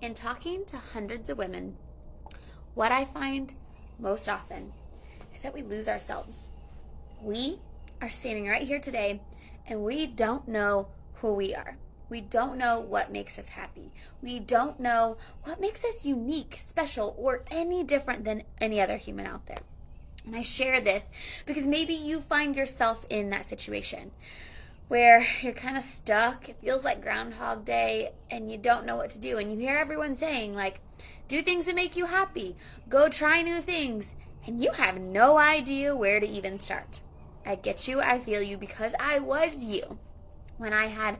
In talking to hundreds of women, what I find most often is that we lose ourselves. We are standing right here today and we don't know who we are. We don't know what makes us happy. We don't know what makes us unique, special, or any different than any other human out there. And I share this because maybe you find yourself in that situation where you're kind of stuck. It feels like Groundhog Day and you don't know what to do. And you hear everyone saying, like, do things that make you happy. Go try new things. And you have no idea where to even start. I get you. I feel you, because I was you. When I had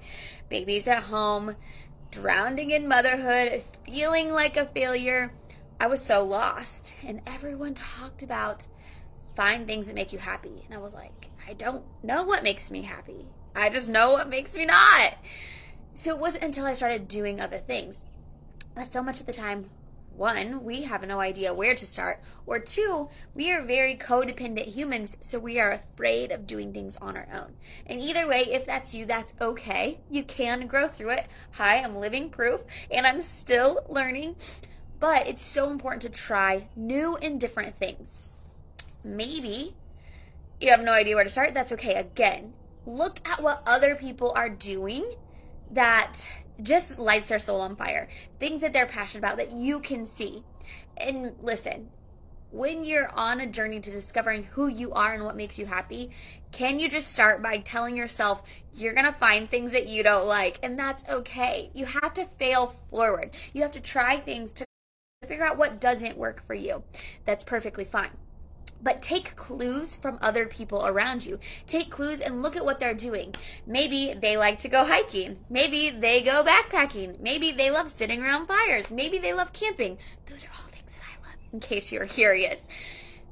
babies at home, drowning in motherhood, feeling like a failure, I was so lost. And everyone talked about find things that make you happy. And I was like, I don't know what makes me happy. I just know what makes me not. So it wasn't until I started doing other things that so much of the time, one, we have no idea where to start, or two, we are very codependent humans, so we are afraid of doing things on our own. And either way, if that's you, that's okay. You can grow through it. Hi, I'm living proof, and I'm still learning, but it's so important to try new and different things. Maybe you have no idea where to start. That's okay. Again, look at what other people are doing that just lights their soul on fire, things that they're passionate about that you can see. And listen, when you're on a journey to discovering who you are and what makes you happy, can you just start by telling yourself you're gonna find things that you don't like? And that's okay. You have to fail forward. You have to try things to figure out what doesn't work for you. That's perfectly fine. But take clues from other people around you. Take clues and look at what they're doing. Maybe they like to go hiking. Maybe they go backpacking. Maybe they love sitting around fires. Maybe they love camping. Those are all things that I love, in case you're curious.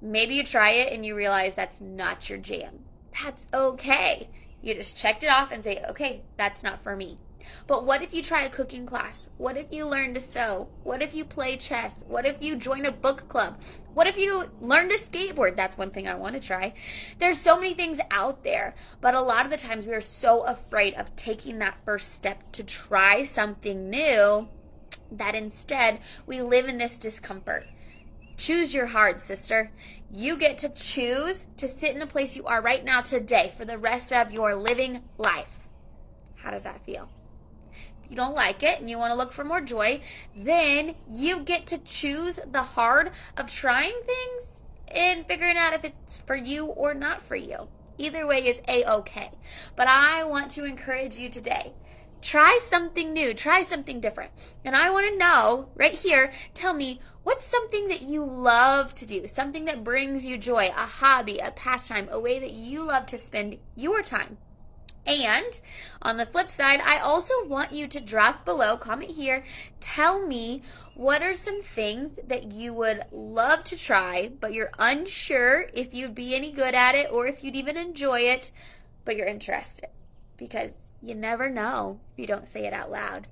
Maybe you try it and you realize that's not your jam. That's okay. You just checked it off and say, okay, that's not for me. But what if you try a cooking class? What if you learn to sew? What if you play chess? What if you join a book club? What if you learn to skateboard? That's one thing I want to try. There's so many things out there, but a lot of the times we are so afraid of taking that first step to try something new that instead we live in this discomfort. Choose your hard, sister. You get to choose to sit in the place you are right now today for the rest of your living life. How does that feel? You don't like it and you want to look for more joy, then you get to choose the hard of trying things and figuring out if it's for you or not for you. Either way is a-okay. But I want to encourage you today. Try something new. Try something different. And I want to know right here, tell me, what's something that you love to do? Something that brings you joy, a hobby, a pastime, a way that you love to spend your time. And on the flip side, I also want you to drop below, comment here, tell me what are some things that you would love to try, but you're unsure if you'd be any good at it or if you'd even enjoy it, but you're interested. Because you never know if you don't say it out loud.